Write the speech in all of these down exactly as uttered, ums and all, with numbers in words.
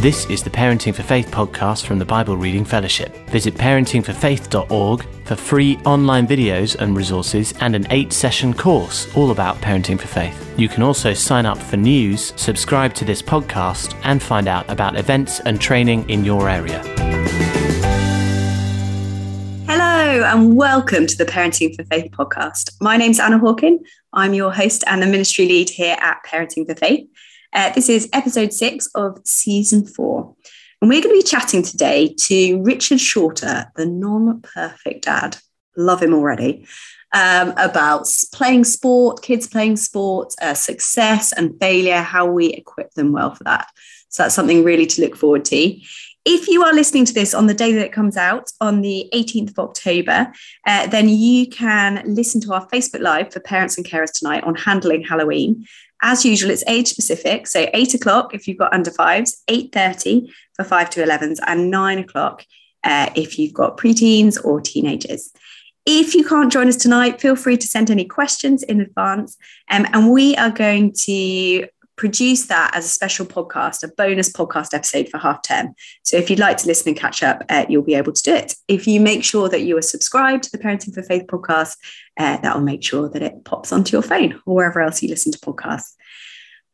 This is the Parenting for Faith podcast from the Bible Reading Fellowship. Visit parenting for faith dot org for free online videos and resources and an eight-session course all about Parenting for Faith. You can also sign up for news, subscribe to this podcast, and find out about events and training in your area. Hello and welcome to the Parenting for Faith podcast. My name's Anna Hawkin. I'm your host and the ministry lead here at Parenting for Faith. Uh, this is episode six of season four, and we're going to be chatting today to Richard Shorter, the non-perfect dad. Love him already. Um, about playing sport, kids playing sport, uh, success and failure, how we equip them well for that. So that's something really to look forward to. If you are listening to this on the day that it comes out, on the eighteenth of October, uh, then you can listen to our Facebook Live for parents and carers tonight on handling Halloween. As usual, it's age specific. So eight o'clock if you've got under fives, eight thirty for five to elevens, and nine o'clock uh, if you've got preteens or teenagers. If you can't join us tonight, feel free to send any questions in advance. Um, and we are going to produce that as a special podcast, a bonus podcast episode for half term. So if you'd like to listen and catch up, uh, you'll be able to do it. If you make sure that you are subscribed to the Parenting for Faith podcast, uh, that'll make sure that it pops onto your phone or wherever else you listen to podcasts.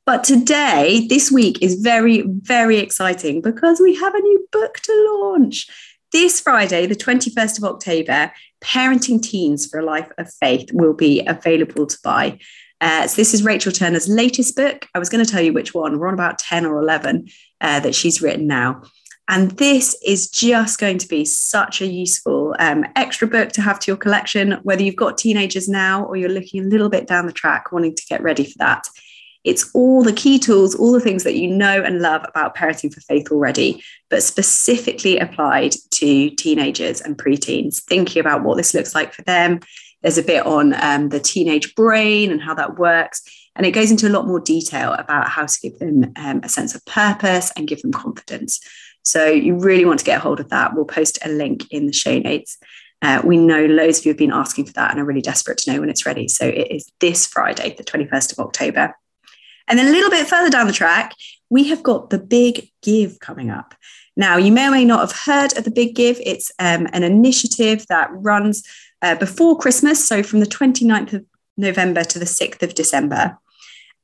But today, this week is very, very exciting because we have a new book to launch. This Friday, the twenty-first of October, Parenting Teens for a Life of Faith will be available to buy. Uh, so this is Rachel Turner's latest book. I was going to tell you which one. We're on about ten or eleven uh, that she's written now. And this is just going to be such a useful um, extra book to have to your collection, whether you've got teenagers now or you're looking a little bit down the track wanting to get ready for that. It's all the key tools, all the things that you know and love about Parenting for Faith already, but specifically applied to teenagers and preteens, thinking about what this looks like for them. There's a bit on um, the teenage brain and how that works. And it goes into a lot more detail about how to give them um, a sense of purpose and give them confidence. So you really want to get a hold of that. We'll post a link in the show notes. Uh, we know loads of you have been asking for that and are really desperate to know when it's ready. So it is this Friday, the twenty-first of October. And then a little bit further down the track, we have got the Big Give coming up. Now, you may or may not have heard of the Big Give. It's um, an initiative that runs Uh, before Christmas, so from the twenty-ninth of November to the sixth of December.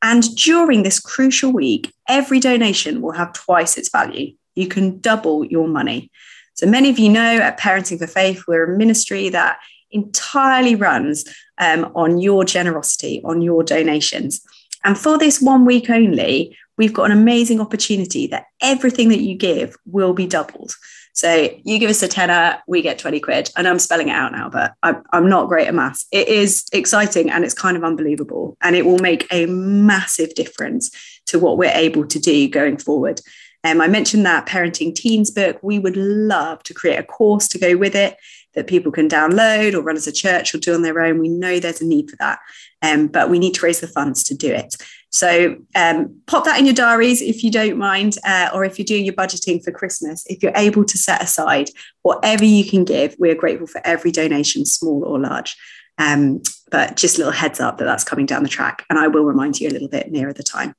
And during this crucial week, every donation will have twice its value. You can double your money. So many of you know at Parenting for Faith, we're a ministry that entirely runs um, on your generosity, on your donations. And for this one week only, we've got an amazing opportunity that everything that you give will be doubled. So you give us a tenner, we get twenty quid. I know I'm spelling it out now, but I'm, I'm not great at maths. It is exciting and it's kind of unbelievable. And it will make a massive difference to what we're able to do going forward. Um, I mentioned that Parenting Teens book. We would love to create a course to go with it that people can download or run as a church or do on their own. We know there's a need for that, um, but we need to raise the funds to do it. So um, pop that in your diaries if you don't mind, uh, or if you're doing your budgeting for Christmas, if you're able to set aside whatever you can give. We're grateful for every donation, small or large. Um, but just a little heads up that that's coming down the track. And I will remind you a little bit nearer the time.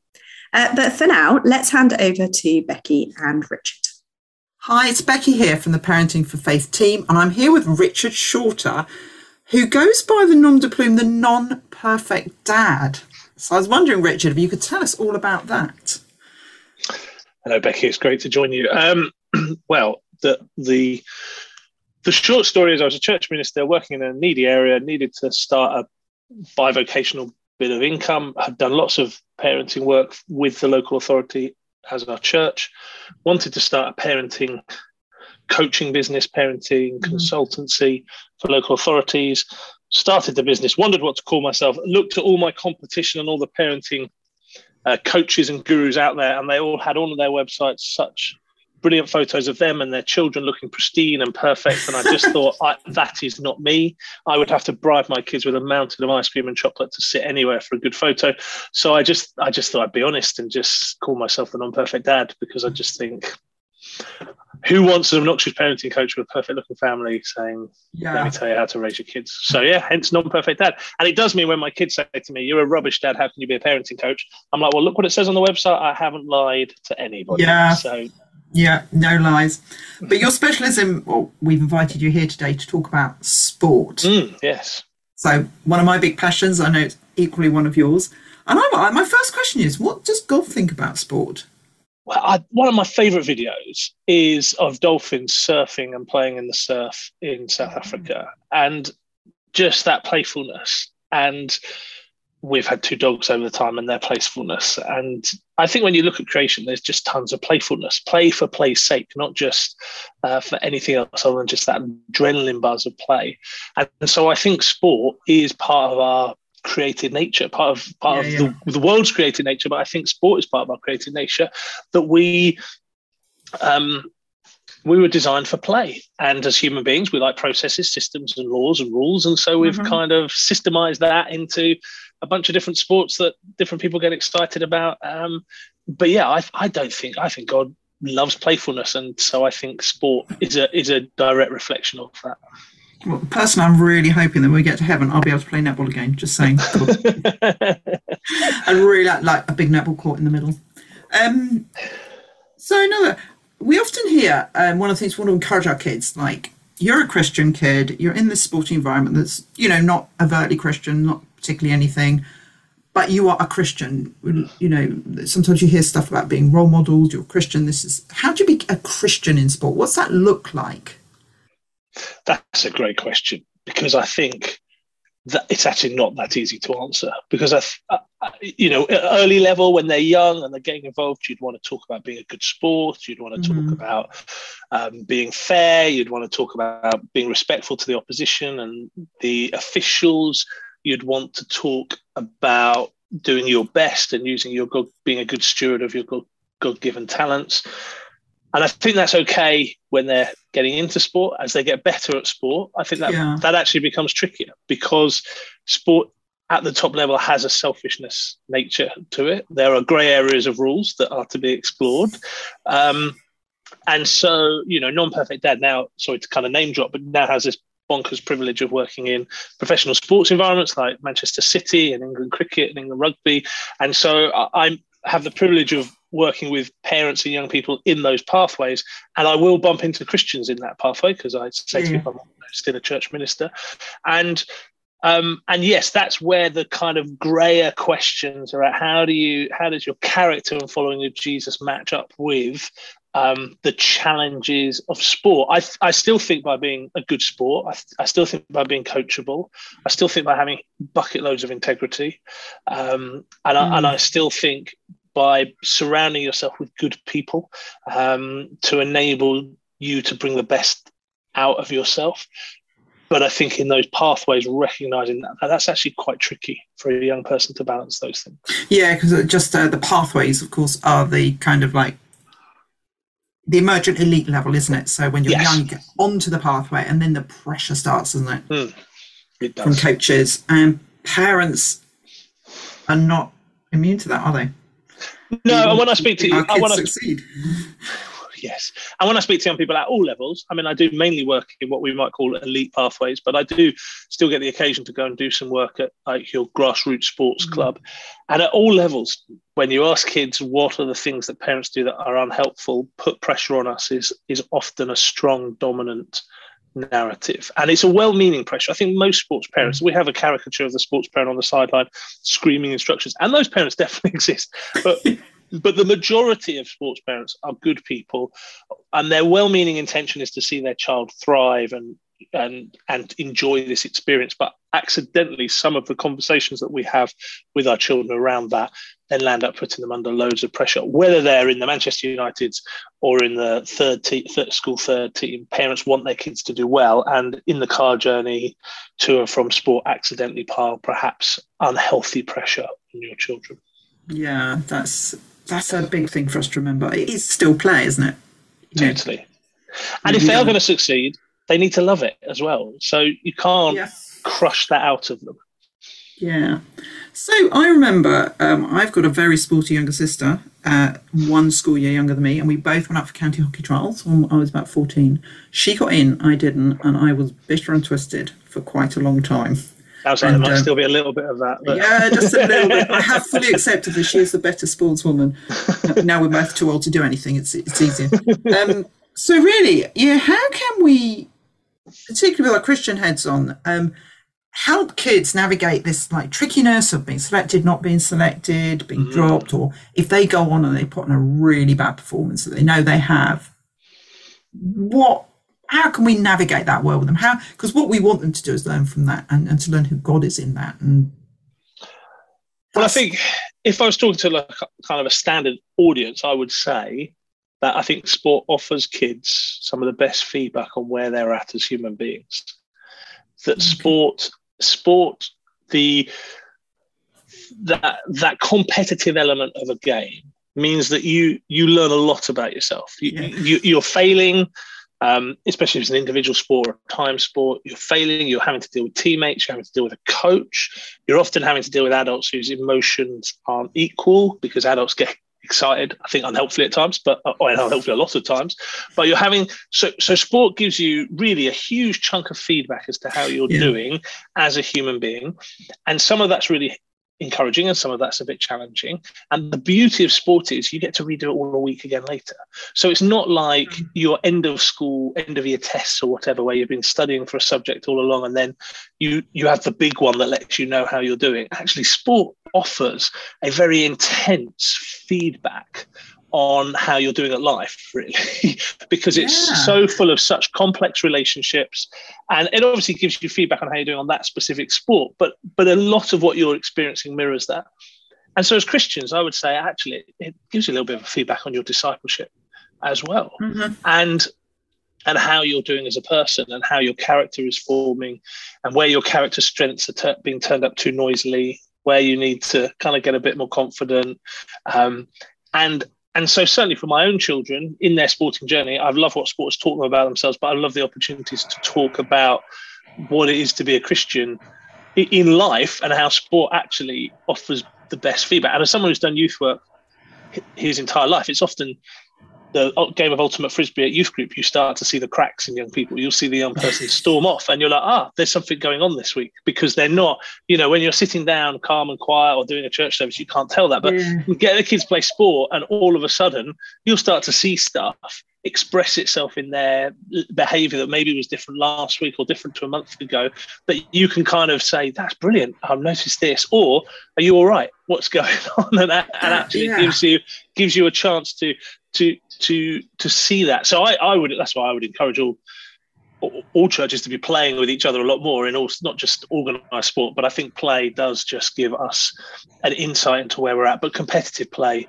Uh, but for now, let's hand over to Becky and Richard. Hi, it's Becky here from the Parenting for Faith team, and I'm here with Richard Shorter, who goes by the nom de plume, the non-perfect dad. So I was wondering, Richard, if you could tell us all about that. Hello, Becky. It's great to join you. Um, well, the, the the short story is I was a church minister working in a needy area, needed to start a bivocational bit of income. I'd done lots of parenting work with the local authority as our church, wanted to start a parenting coaching business, parenting mm-hmm. consultancy for local authorities, started the business, wondered what to call myself, looked at all my competition and all the parenting uh, coaches and gurus out there, and they all had all of their websites such brilliant photos of them and their children looking pristine and perfect, and I just thought, I, that is not me. I would have to bribe my kids with a mountain of ice cream and chocolate to sit anywhere for a good photo. So I just I just thought I'd be honest and just call myself the non-perfect dad, because I just think, who wants an obnoxious parenting coach with a perfect looking family saying, yeah, let me tell you how to raise your kids? So yeah, hence non-perfect dad. And it does mean when my kids say to me, you're a rubbish dad, how can you be a parenting coach? I'm like, well, look what it says on the website. I haven't lied to anybody. Yeah. So Yeah, no lies. But your specialism, well, we've invited you here today to talk about sport. Mm, yes. So one of my big passions, I know it's equally one of yours. And I, my first question is, what does God think about sport? Well, I, one of my favourite videos is of dolphins surfing and playing in the surf in South Africa. And just that playfulness. And we've had two dogs over the time and their playfulness. And I think when you look at creation, there's just tons of playfulness. Play for play's sake, not just uh, for anything else other than just that adrenaline buzz of play. And, and so I think sport is part of our creative nature, part of part yeah, of yeah. The, the world's creative nature, but I think sport is part of our creative nature, that we um we were designed for play. And as human beings, we like processes, systems and laws and rules, and so we've mm-hmm. kind of systemized that into a bunch of different sports that different people get excited about. Um but yeah, I, I don't think I think God loves playfulness, and so I think sport is a is a direct reflection of that. Well, personally, I'm really hoping that when we get to heaven, I'll be able to play netball again, just saying. I really like, like a big netball court in the middle. Um, so another, we often hear, um, one of the things we want to encourage our kids, like, you're a Christian kid, you're in this sporting environment that's, you know, not overtly Christian, not particularly anything, but you are a Christian. You know, sometimes you hear stuff about being role models, you're a Christian, this is, how do you be a Christian in sport? What's that look like? That's a great question, because I think that it's actually not that easy to answer, because, I, I, you know, at early level when they're young and they're getting involved, you'd want to talk about being a good sport. You'd want to mm-hmm. talk about um, being fair. You'd want to talk about being respectful to the opposition and the officials. You'd want to talk about doing your best and using your God, being a good steward of your God, God-given talents. And I think that's okay when they're getting into sport. As they get better at sport, I think that yeah. that actually becomes trickier, because sport at the top level has a selfishness nature to it. There are grey areas of rules that are to be explored. Um, and so, you know, non-perfect dad now, sorry to kind of name drop, but now has this bonkers privilege of working in professional sports environments like Manchester City and England cricket and England rugby. And so I, I have the privilege of working with parents and young people in those pathways, and I will bump into Christians in that pathway, because I say to people, I'm still a church minister, and um, and yes, that's where the kind of grayer questions are at. How do you, how does your character and following of Jesus match up with um, the challenges of sport? I I still think by being a good sport, I, I still think by being coachable, I still think by having bucket loads of integrity, um, and I, mm. and I still think by surrounding yourself with good people um, to enable you to bring the best out of yourself. But I think in those pathways, recognising that, that's actually quite tricky for a young person to balance those things. Yeah, because just uh, the pathways, of course, are the kind of like the emergent elite level, isn't it? So when you're yes. young, you get onto the pathway, and then the pressure starts, isn't it? Mm, it does. From coaches. And parents are not immune to that, are they? No, and when I speak to you, I want to succeed. Yes, and when I speak to young people at all levels, I mean, I do mainly work in what we might call elite pathways, but I do still get the occasion to go and do some work at like your grassroots sports mm-hmm. club. And at all levels, when you ask kids what are the things that parents do that are unhelpful, put pressure on us is is often a strong dominant narrative, and it's a well-meaning pressure. I think most sports parents, we have a caricature of the sports parent on the sideline screaming instructions, and those parents definitely exist, but but the majority of sports parents are good people, and their well-meaning intention is to see their child thrive and and and enjoy this experience. But accidentally, some of the conversations that we have with our children around that then land up putting them under loads of pressure, whether they're in the Manchester Uniteds or in the third te- third school third team. Parents want their kids to do well, and in the car journey to and from sport, accidentally pile perhaps unhealthy pressure on your children. Yeah, that's that's a big thing for us to remember. It is still play, isn't it? You totally. Know. And if yeah. they are going to succeed, they need to love it as well. So you can't yeah. crush that out of them. Yeah. So I remember um, I've got a very sporty younger sister, uh, one school year younger than me, and we both went up for county hockey trials when I was about fourteen. She got in, I didn't, and I was bitter and twisted for quite a long time. Sounds like there might um, still be a little bit of that. But. Yeah, just a little bit. I have fully accepted that she is the better sportswoman. Now we're both too old to do anything. It's it's easier. Um, so really, yeah, how can we, particularly with our Christian heads on, um, help kids navigate this like trickiness of being selected, not being selected, being mm. dropped, or if they go on and they put on a really bad performance that they know they have, what? How can we navigate that well with them? How, because what we want them to do is learn from that and, and to learn who God is in that. And well, I think if I was talking to like kind of a standard audience, I would say that I think sport offers kids some of the best feedback on where they're at as human beings. That okay. sport, sport, the that that competitive element of a game means that you you learn a lot about yourself. You, yeah. you you're failing. Um, especially if it's an individual sport or a time sport, you're failing, you're having to deal with teammates, you're having to deal with a coach, you're often having to deal with adults whose emotions aren't equal because adults get excited, I think unhelpfully at times, but or unhelpfully a lot of times, but you're having, so, so sport gives you really a huge chunk of feedback as to how you're yeah. doing as a human being. And some of that's really encouraging and some of that's a bit challenging, and the beauty of sport is you get to redo it all a week again later, so it's not like your end of school end of year tests or whatever where you've been studying for a subject all along and then you you have the big one that lets you know how you're doing. Actually, sport offers a very intense feedback on how you're doing at life, really, because it's yeah. so full of such complex relationships, and it obviously gives you feedback on how you're doing on that specific sport, but but a lot of what you're experiencing mirrors that. And so as Christians, I would say actually it gives you a little bit of feedback on your discipleship as well, mm-hmm. and and how you're doing as a person and how your character is forming and where your character strengths are ter- being turned up too noisily, where you need to kind of get a bit more confident, um, and And so certainly for my own children in their sporting journey, I've loved what sports taught them about themselves, but I love the opportunities to talk about what it is to be a Christian in life and how sport actually offers the best feedback. And as someone who's done youth work his entire life, it's often the game of Ultimate Frisbee at youth group, you start to see the cracks in young people. You'll see the young person storm off and you're like, ah, there's something going on this week, because they're not, you know, when you're sitting down calm and quiet or doing a church service, you can't tell that. But yeah. you get the kids play sport and all of a sudden you'll start to see stuff express itself in their behavior that maybe was different last week or different to a month ago, that you can kind of say, that's brilliant, I've noticed this, or are you all right, what's going on? And, that, and actually yeah. gives you gives you a chance to to to to see that. So I, I would, that's why I would encourage all all churches to be playing with each other a lot more, in all, not just organised sport, but I think play does just give us an insight into where we're at. But competitive play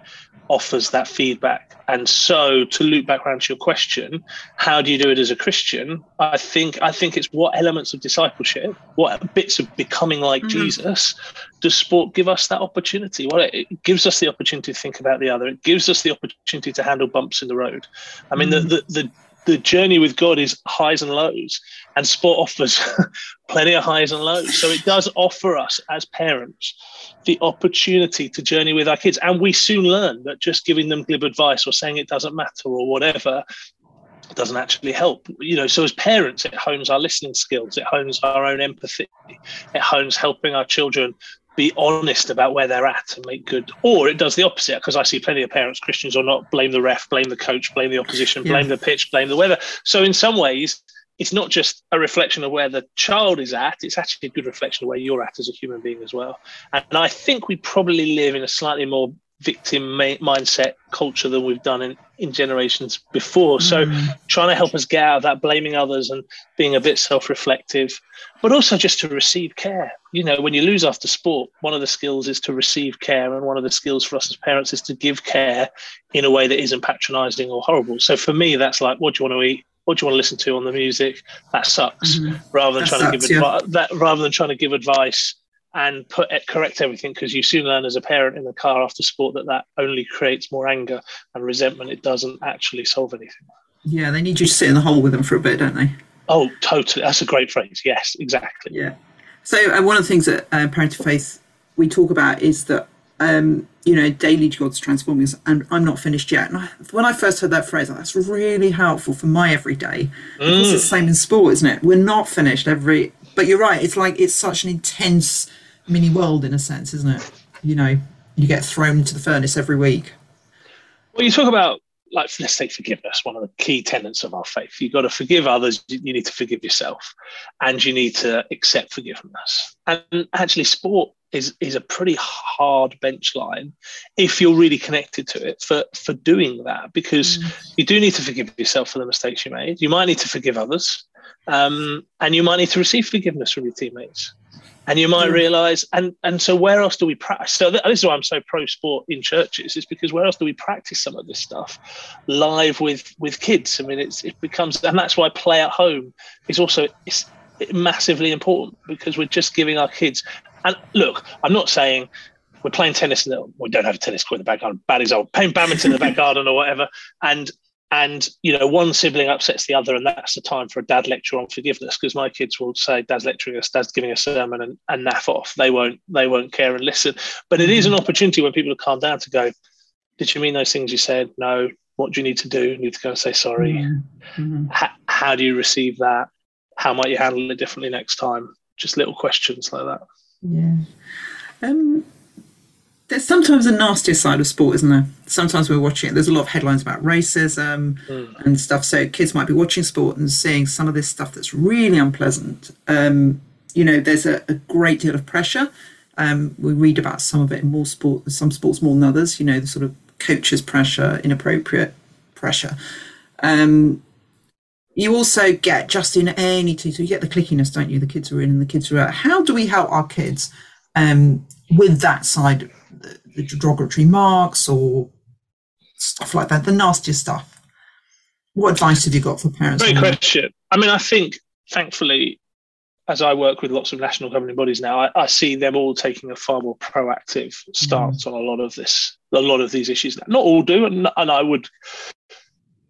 offers that feedback. And so to loop back around to your question, how do you do it as a Christian? I think I think it's what elements of discipleship, what bits of becoming like mm-hmm. Jesus, does sport give us that opportunity? Well, it, it gives us the opportunity to think about the other. It gives us the opportunity to handle bumps in the road. I mean, mm-hmm. the the, the The journey with God is highs and lows, and sport offers plenty of highs and lows. So it does offer us as parents the opportunity to journey with our kids. And we soon learn that just giving them glib advice or saying it doesn't matter or whatever doesn't actually help. You know, so as parents, it hones our listening skills. It hones our own empathy. It hones helping our children be honest about where they're at and make good, or it does the opposite, because I see plenty of parents, Christians or not, blame the ref, blame the coach, blame the opposition, blame yeah. the pitch, blame the weather. So in some ways, it's not just a reflection of where the child is at, it's actually a good reflection of where you're at as a human being as well. And I think we probably live in a slightly more victim ma- mindset culture than we've done in, in generations before. So mm. trying to help us get out of that, blaming others and being a bit self-reflective, but also just to receive care. You know, when you lose after sport, one of the skills is to receive care, and one of the skills for us as parents is to give care in a way that isn't patronizing or horrible. So for me, that's like, what do you want to eat? What do you want to listen to on the music? That sucks. Mm. Rather than that trying sucks, to give yeah. advi- that rather than trying to give advice and put it, correct everything, because you soon learn as a parent in the car after sport that that only creates more anger and resentment. It doesn't actually solve anything. Yeah, they need you to sit in the hole with them for a bit, don't they? Oh, totally. That's a great phrase. Yes, exactly. Yeah. So uh, one of the things that uh, Parenting Faith we talk about is that, um, you know, daily God's transforming us, and I'm not finished yet. And I, when I first heard that phrase, like, that's really helpful for my everyday. Mm. It's the same in sport, isn't it? We're not finished every But you're right, it's like it's such an intense mini world in a sense, isn't it? You know, you get thrown into the furnace every week. Well, you talk about, like, let's take forgiveness, one of the key tenets of our faith. You've got to forgive others, you need to forgive yourself, and you need to accept forgiveness. And actually, sport is is a pretty hard bench line if you're really connected to it for, for doing that, because mm. you do need to forgive yourself for the mistakes you made. You might need to forgive others, um, and you might need to receive forgiveness from your teammates. And you might realise, and, and so where else do we practice? So th- this is why I'm so pro-sport in churches, is because where else do we practice some of this stuff live with, with kids? I mean, it's, it becomes, and that's why play at home is also it's massively important, because we're just giving our kids, and look, I'm not saying we're playing tennis, in the, we don't have a tennis court in the back garden, bad example, playing badminton in the back garden or whatever, and And, you know, one sibling upsets the other, and that's the time for a dad lecture on forgiveness, because my kids will say, dad's lecturing us, dad's giving a sermon, and, and naff off. They won't they won't care and listen. But it is an opportunity when people are calmed down to go, did you mean those things you said? No. What do you need to do? You need to go and say sorry. Mm-hmm. How, how do you receive that? How might you handle it differently next time? Just little questions like that. Yeah. Um. There's sometimes a nastier side of sport, isn't there? Sometimes we're watching it. There's a lot of headlines about racism mm. and stuff. So kids might be watching sport and seeing some of this stuff that's really unpleasant. Um, you know, there's a, a great deal of pressure. Um, we read about some of it in more sport, some sports more than others, you know, the sort of coaches pressure, inappropriate pressure. Um, you also get just in any two, so you get the clickiness, don't you? The kids are in and the kids are out. How do we help our kids um, with that side? The, the derogatory marks or stuff like that, the nastier stuff. What advice have you got for parents? Great question. I mean, I think, thankfully, as I work with lots of national governing bodies now, I, I see them all taking a far more proactive stance mm. on a lot of this, a lot of these issues. Not all do, and, and I would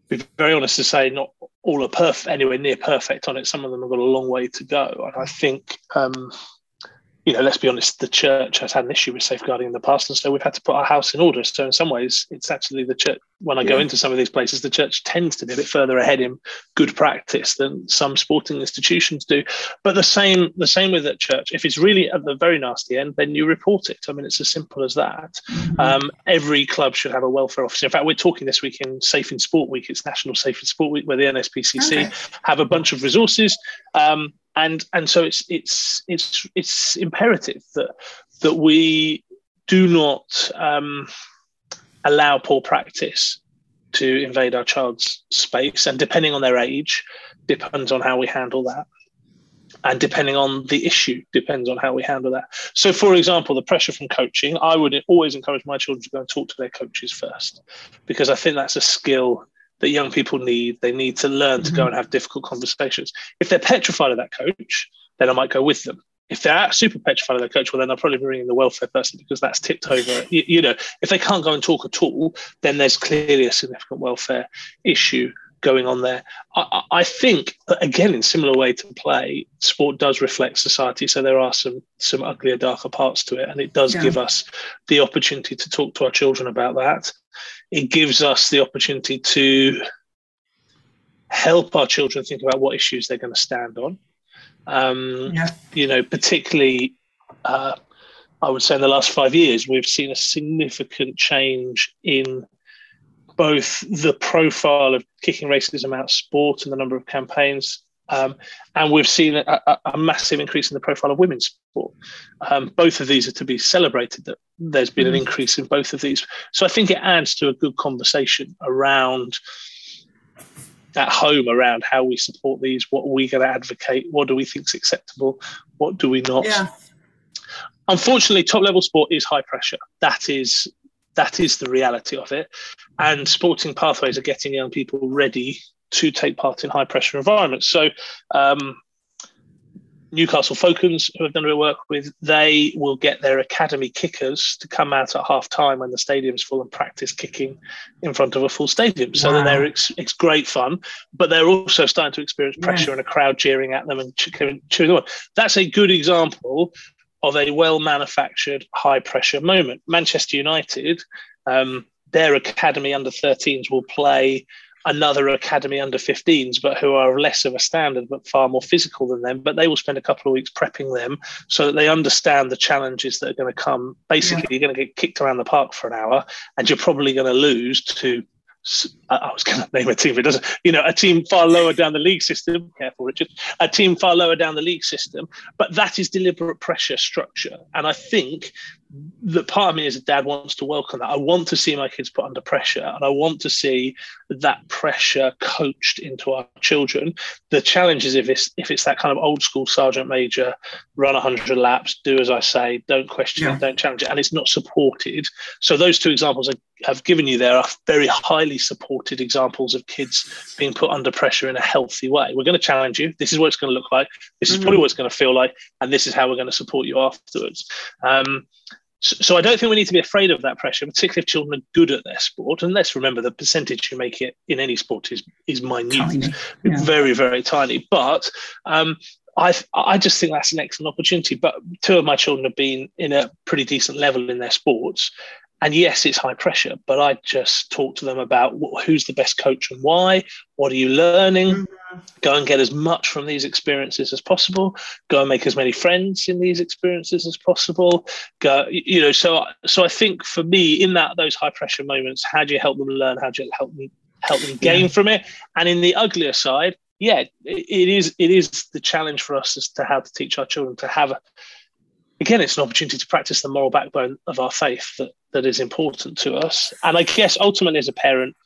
be very honest to say not all are perfect, anywhere near perfect on it. Some of them have got a long way to go. And I think... Um, you know, let's be honest, the church has had an issue with safeguarding in the past, and so we've had to put our house in order. So in some ways, it's actually the church, when I yeah. go into some of these places, the church tends to be a bit further ahead in good practice than some sporting institutions do. But the same the same with the church. If it's really at the very nasty end, then you report it. I mean, it's as simple as that. Mm-hmm. Um, every club should have a welfare officer. In fact, we're talking this week in Safe in Sport Week. It's National Safe in Sport Week, where the N S P C C okay. have a bunch of resources. Um, And and so it's it's it's it's imperative that that we do not um, allow poor practice to invade our child's space. And depending on their age, depends on how we handle that. And depending on the issue, depends on how we handle that. So, for example, the pressure from coaching, I would always encourage my children to go and talk to their coaches first, because I think that's a skill that young people need. They need to learn to go and have difficult conversations. If they're petrified of that coach, then I might go with them. If they're super petrified of their coach, well, then I'll probably bring in the welfare person, because that's tipped over. You, you know, if they can't go and talk at all, then there's clearly a significant welfare issue going on there. I, I think, again, in similar way to play, sport does reflect society. So there are some some uglier, darker parts to it. And it does yeah. give us the opportunity to talk to our children about that. It gives us the opportunity to help our children think about what issues they're going to stand on. Um, yeah. You know, particularly, uh, I would say in the last five years, we've seen a significant change in both the profile of kicking racism out of sport and the number of campaigns. Um, and we've seen a, a, a massive increase in the profile of women's sport. Um, both of these are to be celebrated, that there's been an increase in both of these. So I think it adds to a good conversation around at home, around how we support these, what we're going to advocate, what do we think is acceptable, what do we not. Yeah. Unfortunately, top-level sport is high pressure. That is that is the reality of it. And sporting pathways are getting young people ready to take part in high-pressure environments. So um, Newcastle Falcons, who I've done a bit of work with, they will get their academy kickers to come out at half-time when the stadium's full and practice kicking in front of a full stadium. So wow. then they're ex- it's great fun, but they're also starting to experience pressure yeah. and a crowd cheering at them and cheering them on. That's a good example of a well-manufactured, high-pressure moment. Manchester United, um, their academy under thirteens will play another academy under fifteens, but who are less of a standard but far more physical than them, but they will spend a couple of weeks prepping them so that they understand the challenges that are going to come. Basically, you're going to get kicked around the park for an hour and you're probably going to lose to I was going to name a team, but it doesn't, you know, a team far lower down the league system. Careful, Richard. A team far lower down the league system. But that is deliberate pressure structure. And I think that part of me as a dad wants to welcome that. I want to see my kids put under pressure, and I want to see that pressure coached into our children. The challenge is if it's, if it's that kind of old school sergeant major, run one hundred laps, do as I say, don't question yeah. it, don't challenge it, and it's not supported. So those two examples are I've given you there are very highly supported examples of kids being put under pressure in a healthy way. We're going to challenge you. This is what it's going to look like. This is mm-hmm. probably what it's going to feel like. And this is how we're going to support you afterwards. Um, so, so I don't think we need to be afraid of that pressure, particularly if children are good at their sport. And let's remember the percentage who make it in any sport is, is minute, yeah. very, very tiny. But um, I I just think that's an excellent opportunity. But two of my children have been in a pretty decent level in their sports. And yes, it's high pressure, but I just talk to them about who's the best coach and why. What are you learning? Mm-hmm. Go and get as much from these experiences as possible. Go and make as many friends in these experiences as possible. Go, you know. So, so I think for me, in that those high pressure moments, how do you help them learn? How do you help them help them gain yeah. from it? And in the uglier side, yeah, it, it is it is the challenge for us as to how to teach our children to have. A, Again, it's an opportunity to practice the moral backbone of our faith that, that is important to us. And I guess ultimately as a parent,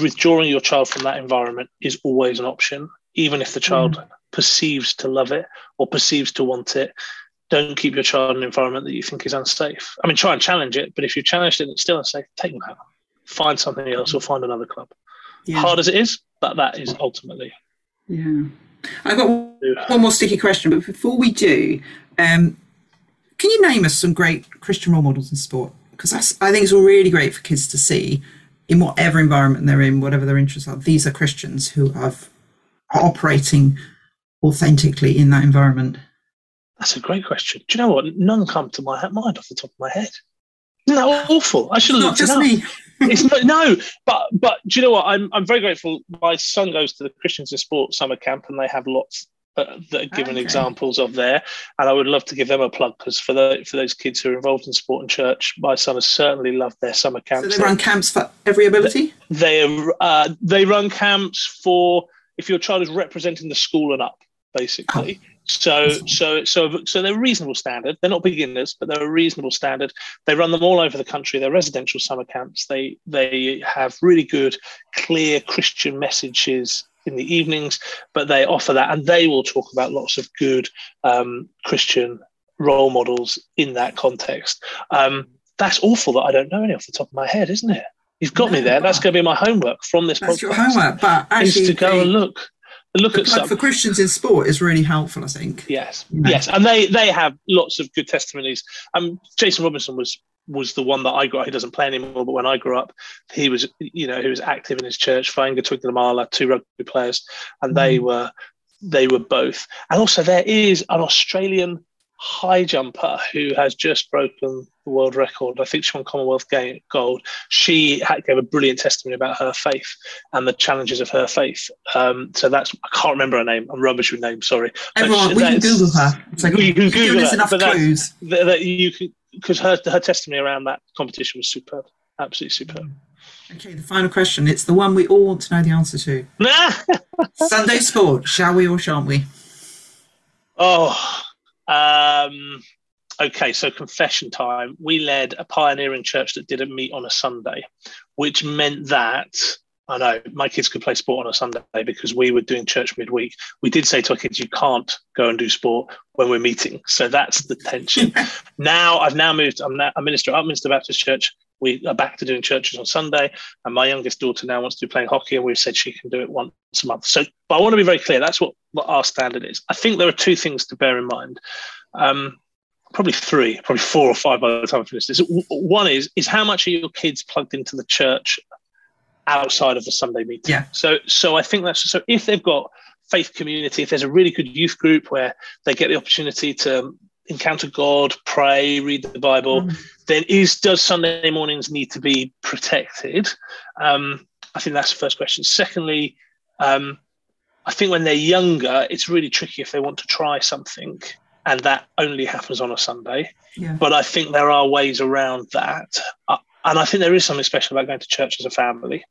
withdrawing your child from that environment is always an option, even if the child mm. perceives to love it or perceives to want it. Don't keep your child in an environment that you think is unsafe. I mean, try and challenge it, but if you've challenged it and it's still unsafe, take them out. Find something else or find another club. Yeah. Hard as it is, but that is ultimately. Yeah. I've got one more sticky question, but before we do... um. Can you name us some great Christian role models in sport? Because that's, I think it's really great for kids to see in whatever environment they're in, whatever their interests are. These are Christians who have, are operating authentically in that environment. That's a great question. Do you know what? None come to my mind off the top of my head. Isn't that awful? I should have looked it up. Not just me. It's not, no, but but do you know what? I'm I'm very grateful. My son goes to the Christians of Sport summer camp, and they have lots. Uh, that are given okay. examples of there, and I would love to give them a plug because for the, for those kids who are involved in sport and church, my son has certainly loved their summer camps. So they run camps for every ability? They they, uh, they run camps for if your child is representing the school and up, basically. Oh. So so so so they're a reasonable standard. They're not beginners, but they're a reasonable standard. They run them all over the country. They're residential summer camps. They they have really good, clear Christian messages in the evenings, but they offer that, and they will talk about lots of good um, Christian role models in that context. Um, that's awful that I don't know any off the top of my head, isn't it? You've got no, me there. That's going to be my homework from this that's podcast. That's your homework, but actually, is to go they, and look, look at some. For Christians in sport is really helpful, I think. Yes, you know? yes, and they they have lots of good testimonies. Um, Jason Robinson was. was the one that I grew up. He doesn't play anymore, but when I grew up, he was, you know, he was active in his church. Fienga Twiglamala, two rugby players, and they were, they were both. And also, there is an Australian high jumper who has just broken the world record. I think she won Commonwealth game gold. She had, gave a brilliant testimony about her faith and the challenges of her faith. Um, so that's I can't remember her name. I'm rubbish with names. Sorry. Everyone, we can Google her. It's like we can Google her. Enough clues that, that you can. Because her her testimony around that competition was superb, absolutely superb. Okay, the final question. It's the one we all want to know the answer to. Sunday sport, shall we or shan't we? Oh, um, okay, so confession time. We led a pioneering church that didn't meet on a Sunday, which meant that, I know, my kids could play sport on a Sunday because we were doing church midweek. We did say to our kids, you can't go and do sport when we're meeting. So that's the tension. now, I've now moved, I'm now a minister at Upminster Baptist Church. We are back to doing churches on Sunday. And my youngest daughter now wants to be playing hockey, and we've said she can do it once a month. So, but I want to be very clear. That's what, what our standard is. I think there are two things to bear in mind. Um, probably three, probably four or five by the time I finish this. One is, is how much are your kids plugged into the church outside of the Sunday meeting? Yeah. So so I think that's, so if they've got faith community, if there's a really good youth group where they get the opportunity to encounter God, pray, read the Bible, mm. then is does Sunday mornings need to be protected? Um, I think that's the first question. Secondly, um, I think when they're younger, it's really tricky if they want to try something, and that only happens on a Sunday. Yeah. But I think there are ways around that. Uh, and I think there is something special about going to church as a family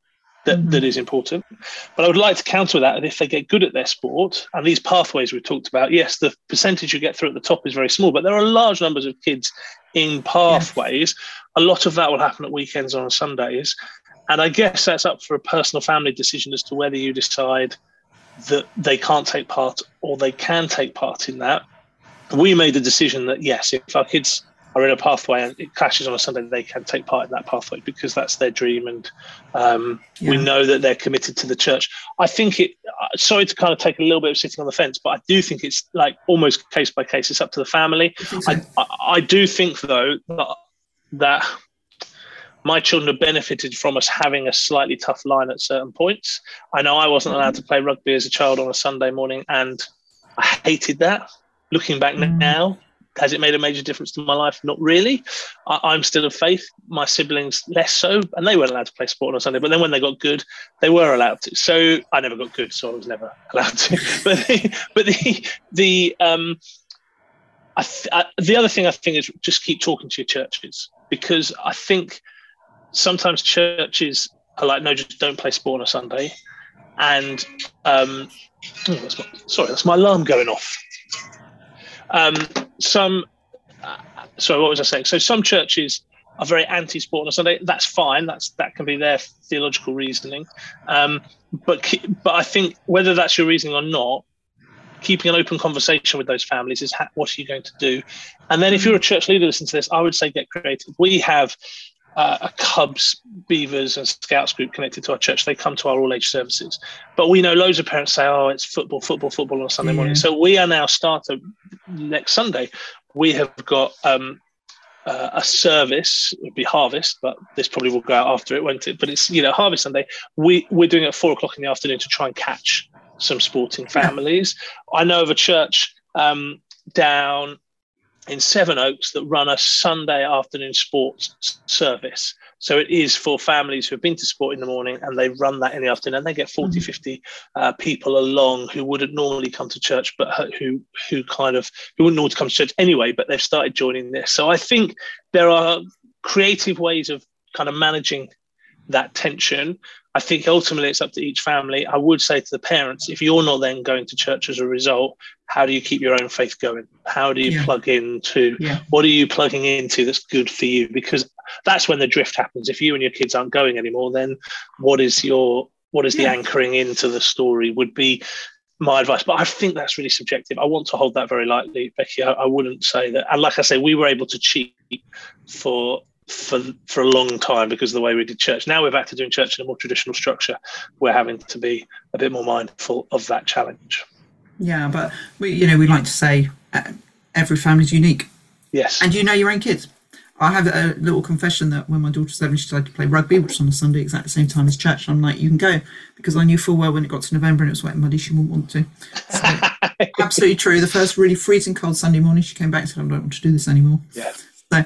that, mm-hmm. that is important. But I would like to counter that, that if they get good at their sport, and these pathways we've talked about, yes, the percentage you get through at the top is very small, but there are large numbers of kids in pathways. Yes. A lot of that will happen at weekends or on Sundays. And I guess that's up for a personal family decision as to whether you decide that they can't take part or they can take part in that. We made the decision that, yes, if our kids are in a pathway and it clashes on a Sunday, they can take part in that pathway because that's their dream. And um, yeah. we know that they're committed to the church. I think it, sorry to kind of take a little bit of sitting on the fence, but I do think it's like almost case by case. It's up to the family. I think so. I, I, I do think, though, that, that my children have benefited from us having a slightly tough line at certain points. I know I wasn't allowed to play rugby as a child on a Sunday morning, and I hated that. Looking back now, has it made a major difference to my life? Not really. I, I'm still of faith. My siblings less so, and they weren't allowed to play sport on a Sunday. But then when they got good, they were allowed to. So I never got good, so I was never allowed to. But the, but the the um, I th- I, the other thing I think is just keep talking to your churches, because I think sometimes churches are like, no, just don't play sport on a Sunday. And um, oh, that's my, sorry, that's my alarm going off. Um, some, uh, sorry, what was I saying? So some churches are very anti-sport on a Sunday. That's fine. That's that can be their theological reasoning. Um, but ke- but I think whether that's your reasoning or not, keeping an open conversation with those families is ha- what are you going to do? And then if you're a church leader listening to this, I would say get creative. We have Uh, a Cubs, Beavers and Scouts group connected to our church. They come to our all-age services. But we know loads of parents say, oh, it's football, football, football on a Sunday yeah. morning. So we are now starting next Sunday. We have got um, uh, a service. It would be Harvest, but this probably will go out after it, won't it? But it's, you know, Harvest Sunday. We, we're doing it at four o'clock in the afternoon to try and catch some sporting families. Yeah. I know of a church um, down in Sevenoaks that run a Sunday afternoon sports service. So it is for families who have been to sport in the morning, and they run that in the afternoon, and they get forty, mm-hmm. fifty uh, people along who wouldn't normally come to church, but who who kind of, who wouldn't normally come to church anyway, but they've started joining this. So I think there are creative ways of kind of managing that tension. I think ultimately it's up to each family. I would say to the parents, if you're not then going to church as a result, how do you keep your own faith going? How do you yeah. plug into, yeah. what are you plugging into that's good for you? Because that's when the drift happens. If you and your kids aren't going anymore, then what is your, what is yeah. the anchoring into the story would be my advice. But I think that's really subjective. I want to hold that very lightly, Becky. I, I wouldn't say that. And like I say, we were able to cheat for for for a long time because of the way we did church. Now we're back to doing church in a more traditional structure. We're having to be a bit more mindful of that challenge. Yeah, but we, you know, we like to say uh, every family's unique. Yes. And you know your own kids. I have a little confession that when my daughter was seven, she decided to play rugby, which is on a Sunday, exactly the same time as church. And I'm like, you can go, because I knew full well when it got to November and it was wet and muddy, she wouldn't want to. So, absolutely true. The first really freezing cold Sunday morning, she came back and said, I don't want to do this anymore. Yeah. So,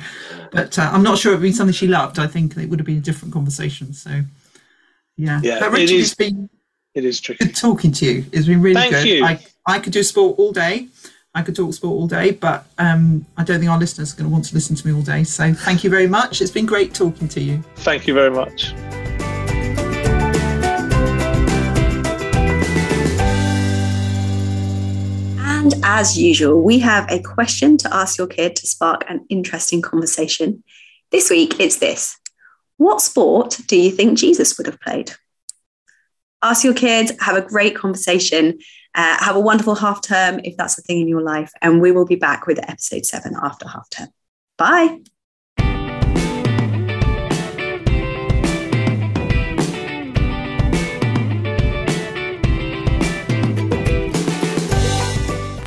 but uh, I'm not sure it would be something she loved. I think it would have been a different conversation. So, yeah. yeah but Richard, it is, it's been it is tricky. Good talking to you. It's been really Thank good. You. I, I could do sport all day. I could talk sport all day, but um, I don't think our listeners are going to want to listen to me all day. So thank you very much. It's been great talking to you. Thank you very much. And as usual, we have a question to ask your kid to spark an interesting conversation. This week, it's this. What sport do you think Jesus would have played? Ask your kids, have a great conversation, uh, have a wonderful half term if that's a thing in your life. And we will be back with episode seven after half term. Bye.